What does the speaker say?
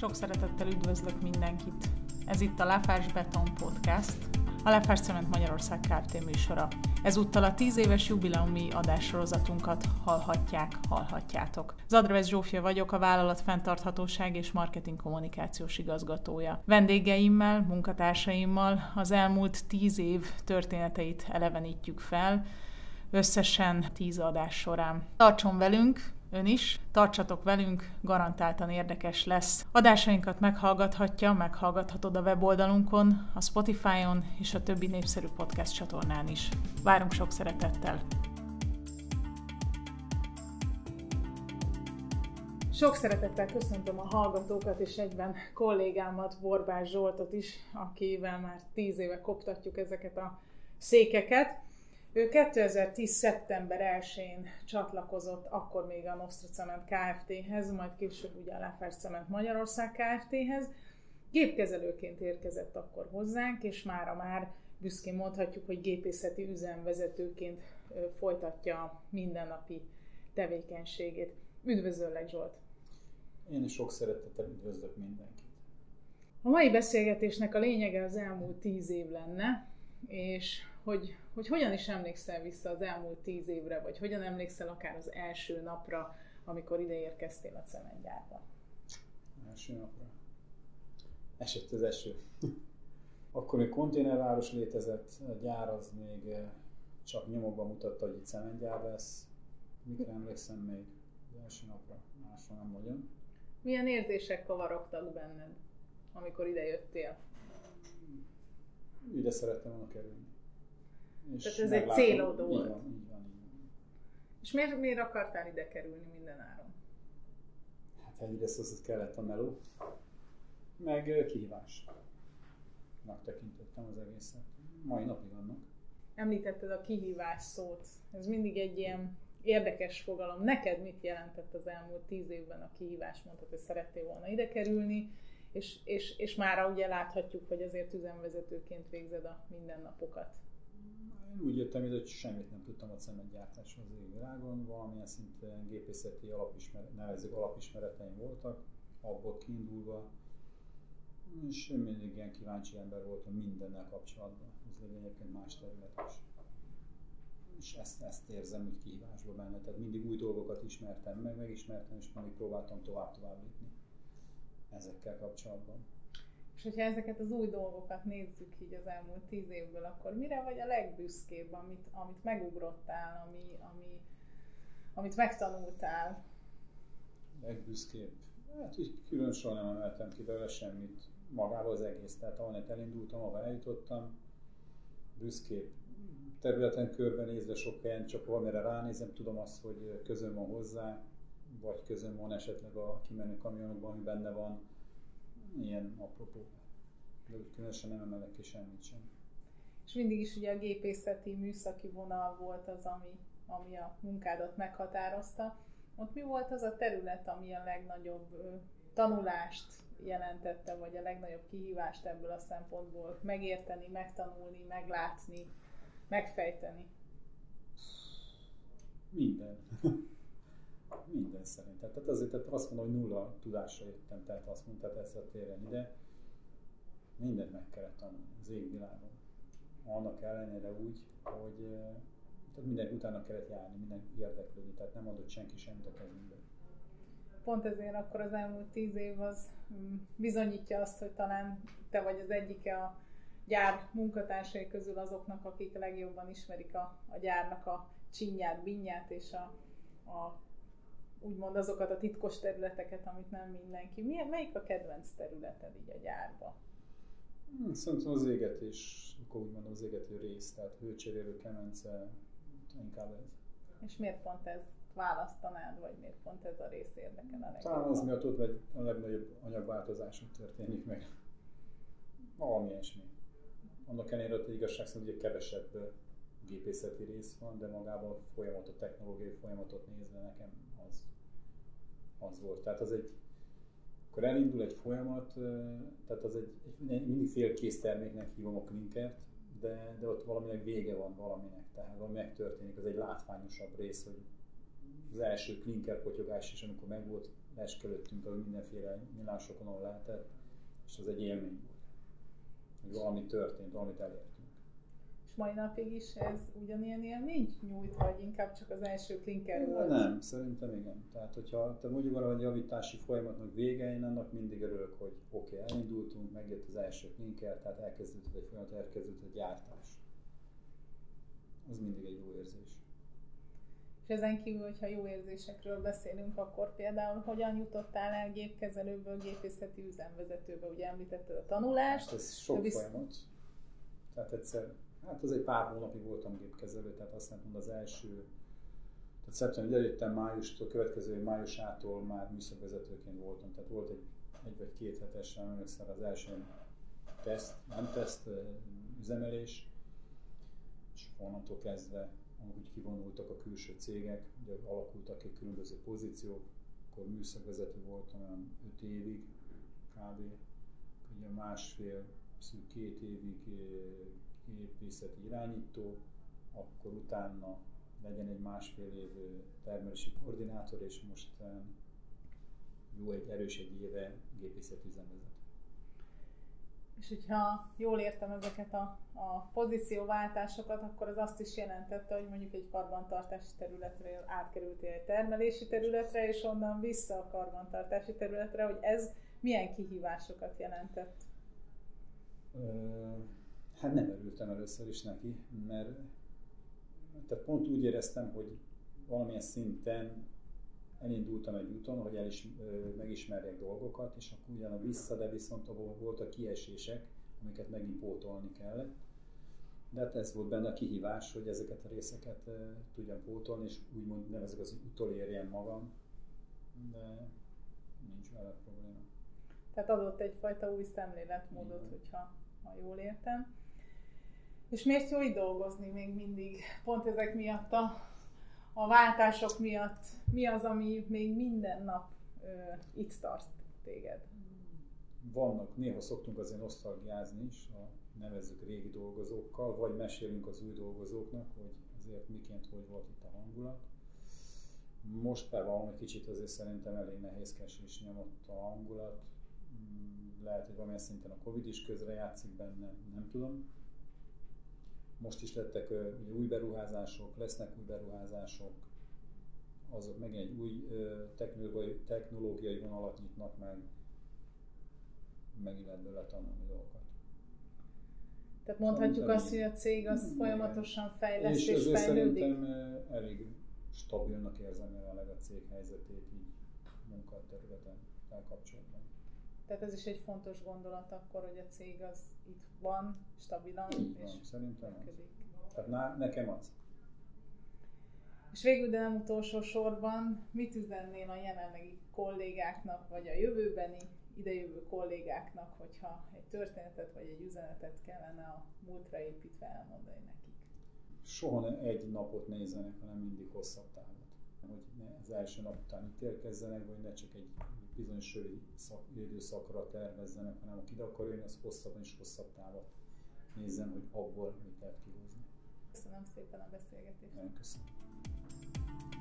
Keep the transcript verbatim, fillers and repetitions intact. Sok szeretettel üdvözlök mindenkit! Ez itt a Láfás Beton Podcast, a Láfás Cement Magyarország Kft. Műsora. Ezúttal a tíz éves jubileumi adássorozatunkat hallhatják, hallhatjátok. Zadraves Zsófia vagyok, a vállalat fenntarthatóság és marketing kommunikációs igazgatója. Vendégeimmel, munkatársaimmal az elmúlt tíz év történeteit elevenítjük fel, összesen tíz adás során. Tartson velünk! Ön is. Tartsatok velünk, garantáltan érdekes lesz. Adásainkat meghallgathatja, meghallgathatod a weboldalunkon, a Spotify-on és a többi népszerű podcast csatornán is. Várunk sok szeretettel! Sok szeretettel köszöntöm a hallgatókat és egyben kollégámat, Borbás Zsoltot is, akivel már tíz éve koptatjuk ezeket a székeket. Ő kétezer-tíz. szeptember elsején csatlakozott, akkor még a Nostra Cement Kft-hez, majd később ugye a Láfás Cement Magyarország Kft-hez. Gépkezelőként érkezett akkor hozzánk, és mára már büszkén mondhatjuk, hogy gépészeti üzemvezetőként folytatja a mindennapi tevékenységét. Üdvözöllek, Zsolt! Én is sok szeretettel üdvözlök mindenkit! A mai beszélgetésnek a lényege az elmúlt tíz év lenne, és hogy, hogy hogyan is emlékszel vissza az elmúlt tíz évre, vagy hogyan emlékszel akár az első napra, amikor ide érkeztél a cementgyárba? Első napra. Esett az eső. Akkor még konténerváros létezett, a gyár az még csak nyomokban mutatta, hogy itt cementgyár lesz. Mikor emlékszem még az első napra, másra nem vagyok. Milyen érzések kavarogtak benned, amikor ide jöttél? Ide szerettem volna kerülni. És tehát ez meglátom, egy célod volt. Így van, így van, így van. És miért, miért akartál ide kerülni minden áron? Hát egyrészt az kellett a meló, meg kihívásnak tekintettem az egészet. Mai napig vannak. Említetted a kihívás szót. Ez mindig egy ilyen érdekes fogalom. Neked mit jelentett az elmúlt tíz évben a kihívás? Mondtad, hogy szerettél volna ide kerülni. És, és, és mára ugye láthatjuk, hogy azért üzemvezetőként végzed a mindennapokat. Én úgy jöttem ide, hogy semmit nem tudtam a cementgyártáshoz a világon. Valamilyen szinten gépészeti alapismeret, nevezzük alapismereteim voltak, abból kiindulva. És én mindig ilyen kíváncsi ember voltam mindennel kapcsolatban. Ez egyébként más terület is. És ezt, ezt érzem úgy kihívásba benne. Tehát mindig új dolgokat ismertem meg, megismertem, és mindig próbáltam tovább-tovább lépni ezekkel kapcsolatban. És hogyha ezeket az új dolgokat nézzük így az elmúlt tíz évből, akkor mire vagy a legbüszkébb, amit, amit megugrottál, ami, ami, amit megtanultál? Legbüszkébb? Hát így külön soha nem emeltem ki vele semmit, magába az egész. Tehát ahonnan elindultam, ahol eljutottam, büszkébb. Területen körbenézve sok helyen, csak valamire ránézem, tudom azt, hogy közön van hozzá, vagy közön van esetleg a kimenő kamionokban, ami benne van, ilyen apropó. De úgy különösen nem emelek ki semmit sem. És mindig is ugye a gépészeti műszaki vonal volt az, ami, ami a munkádat meghatározta. Ott mi volt az a terület, ami a legnagyobb tanulást jelentette, vagy a legnagyobb kihívást ebből a szempontból megérteni, megtanulni, meglátni, megfejteni? Minden. Minden szerintem. Tehát azért tehát azt mondom, hogy nulla tudásra jöttem, tehát azt mondtad, ezt a téren ide. Mindent meg kellett tanulni az égvilágon. Annak ellenére úgy, hogy tehát minden utána kellett járni, minden érdeklődni, tehát nem adott senki semmit a kezünkbe. Pont ezért akkor az elmúlt tíz év az bizonyítja azt, hogy talán te vagy az egyike a gyár munkatársai közül azoknak, akik legjobban ismerik a, a gyárnak a csinyát, binyát és a, a úgymond azokat a titkos területeket, amit nem mindenki. Milyen, melyik a kedvenc területed így a gyárba? Hmm, szerintem az égetés, akkor úgy mondom az égető rész, tehát hőcserélő kemence, inkább ez. És miért pont ezt választanád, vagy miért pont ez a rész érdekel a legjobban? Talán az miatt ott vagy a legnagyobb anyagváltozáson történik meg. Valami esmény. Annak ellenére, hogy igazság szerint ugye kevesebb gépészeti rész van, de magában a folyamatot, technológiai folyamatot nézve nekem az, az volt. Tehát az egy, akkor elindul egy folyamat, tehát az egy, mindig félkész terméknek hívom a klinkert, de, de ott valaminek vége van valaminek, tehát valami megtörténik, az egy látványosabb rész, hogy az első klinker potyogás is, amikor megvolt, leskelődtünk, ahogy mindenféle nyilásokon, ahol lehetett, és az egy élmény volt, hogy valami történt, valamit elértünk. És mai napig is ez ugyanilyen élmény nyújt, vagy inkább csak az első klinker volt? De nem, szerintem igen. Tehát, hogyha te mondjuk arra, hogy javítási folyamatnak vége, én annak mindig örülök, hogy oké, okay, elindultunk, megjött az első klinker, tehát elkezdődött egy folyamat, elkezdődött egy gyártás. Az mindig egy jó érzés. És ezen kívül, hogyha jó érzésekről beszélünk, akkor például hogyan jutottál el gépkezelőből gépészeti üzemvezetőbe? Ugye említetted a tanulást. Ez sok visz... folyamat. Tehát egyszer, hát az egy pár hónapig voltam gépkezelő, tehát azt nem mondom, az első, tehát szeptember idejöttem, májustól, következő májusától már műszakvezetőként voltam. Tehát volt egy, egy vagy két hetesen, emlékszem, az első teszt, nem teszt, üzemelés, és onnantól kezdve, ahogy kivonultak a külső cégek, ugye alakultak ki különböző pozíciók, akkor műszakvezető voltam olyan öt évig, kb. Ugye másfél, szűk két évig gépészeti irányító, akkor utána legyen egy másfél év termelési koordinátor, és most jó egy erős egy éve gépészeti üzemvezető. És hogyha jól értem ezeket a, a pozícióváltásokat, akkor az azt is jelentette, hogy mondjuk egy karbantartási területről átkerültél egy termelési területre, és onnan vissza a karbantartási területre, hogy ez milyen kihívásokat jelentett? Hát nem örültem először is neki, mert tehát pont úgy éreztem, hogy valamilyen szinten elindultam egy úton, hogy el is, ö, megismerjek dolgokat, és akkor ugyan a vissza, de viszont voltak kiesések, amiket megint pótolni kellett. De hát ez volt benne a kihívás, hogy ezeket a részeket ö, tudjam pótolni, és úgymond nevezik az utolérjem magam, de nincs vele probléma. Tehát adott egyfajta új szemléletmódot, igen, hogyha ha jól értem. És miért jó így dolgozni még mindig? Pont ezek miatt a a váltások miatt mi az, ami még minden nap ö, itt tart téged? Vannak, néha szoktunk azért nosztalgiázni is, a nevezzük régi dolgozókkal, vagy mesélünk az új dolgozóknak, hogy azért miként hogy volt itt a hangulat. Most például egy kicsit azért szerintem elég nehézkes és nyomott a hangulat. Lehet, hogy valamilyen szinten a Covid is közrejátszik benne, nem tudom. Most is lettek uh, új beruházások, lesznek új beruházások, azok megint egy új uh, technológiai, technológiai vonalat nyitnak meg, megint lehet bőle tanulni dolgokat. Tehát mondhatjuk szerintem azt, hogy a cég az folyamatosan fejleszt és, és fejlődik? Szerintem uh, elég stabilnak érzem jelenleg a cég helyzetét így munkaterületen kapcsolatban. Tehát ez is egy fontos gondolat akkor, hogy a cég az itt van, stabilan, így és van, szerintem működik. Az. Tehát na, nekem az. És végül, de nem utolsó sorban, mit üzennél a jelenlegi kollégáknak, vagy a jövőbeni, idejövő kollégáknak, hogyha egy történetet vagy egy üzenetet kellene a múltra építve elmondani nekik? Soha nem egy napot nézzenek, hanem mindig hosszabb távot. Hogy ne az első nap után ítélkezzenek, vagy ne csak egy bizonyos időszakra tervezzenek, hanem aki ide akar jönni, az hosszabban és hosszabb távot nézzen, hogy abból mit lehet kihúzni. Köszönöm szépen a beszélgetést. Köszönöm.